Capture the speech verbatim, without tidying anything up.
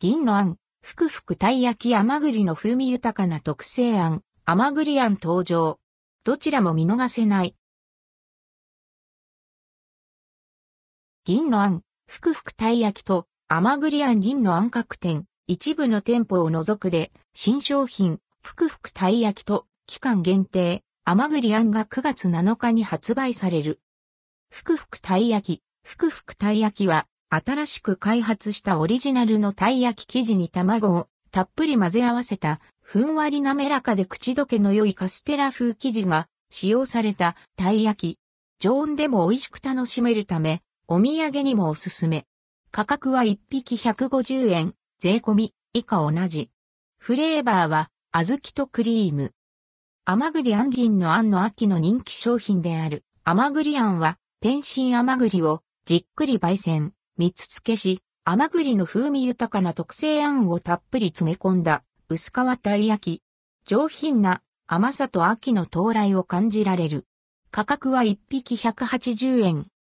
銀の餡、ふくふくたい焼き甘栗の風味豊かな特製餡、甘栗餡登場。どちらも見逃せない。銀の餡、ふくふくたい焼きと甘栗餡銀の餡各店、一部の店舗を除くで、新商品、ふくふくたい焼きと期間限定、甘栗餡がくがつなのかに発売される。ふくふくたい焼き、ふくふくたい焼きは、新しく開発したオリジナルのたい焼き生地に卵をたっぷり混ぜ合わせた、ふんわり滑らかで口どけの良いカステラ風生地が使用されたたい焼き。常温でも美味しく楽しめるため、お土産にもおすすめ。価格はいっぴきひゃくごじゅうえん、税込み以下同じ。フレーバーは、小豆とクリーム。甘栗餡銀の餡の秋の人気商品である。甘栗餡は、天津甘栗をじっくり焙煎。蜜漬けし、甘栗の風味豊かな特製餡をたっぷり詰め込んだ、薄皮たい焼き。上品な甘さと秋の到来を感じられる。価格は一匹ひゃくはちじゅうえん、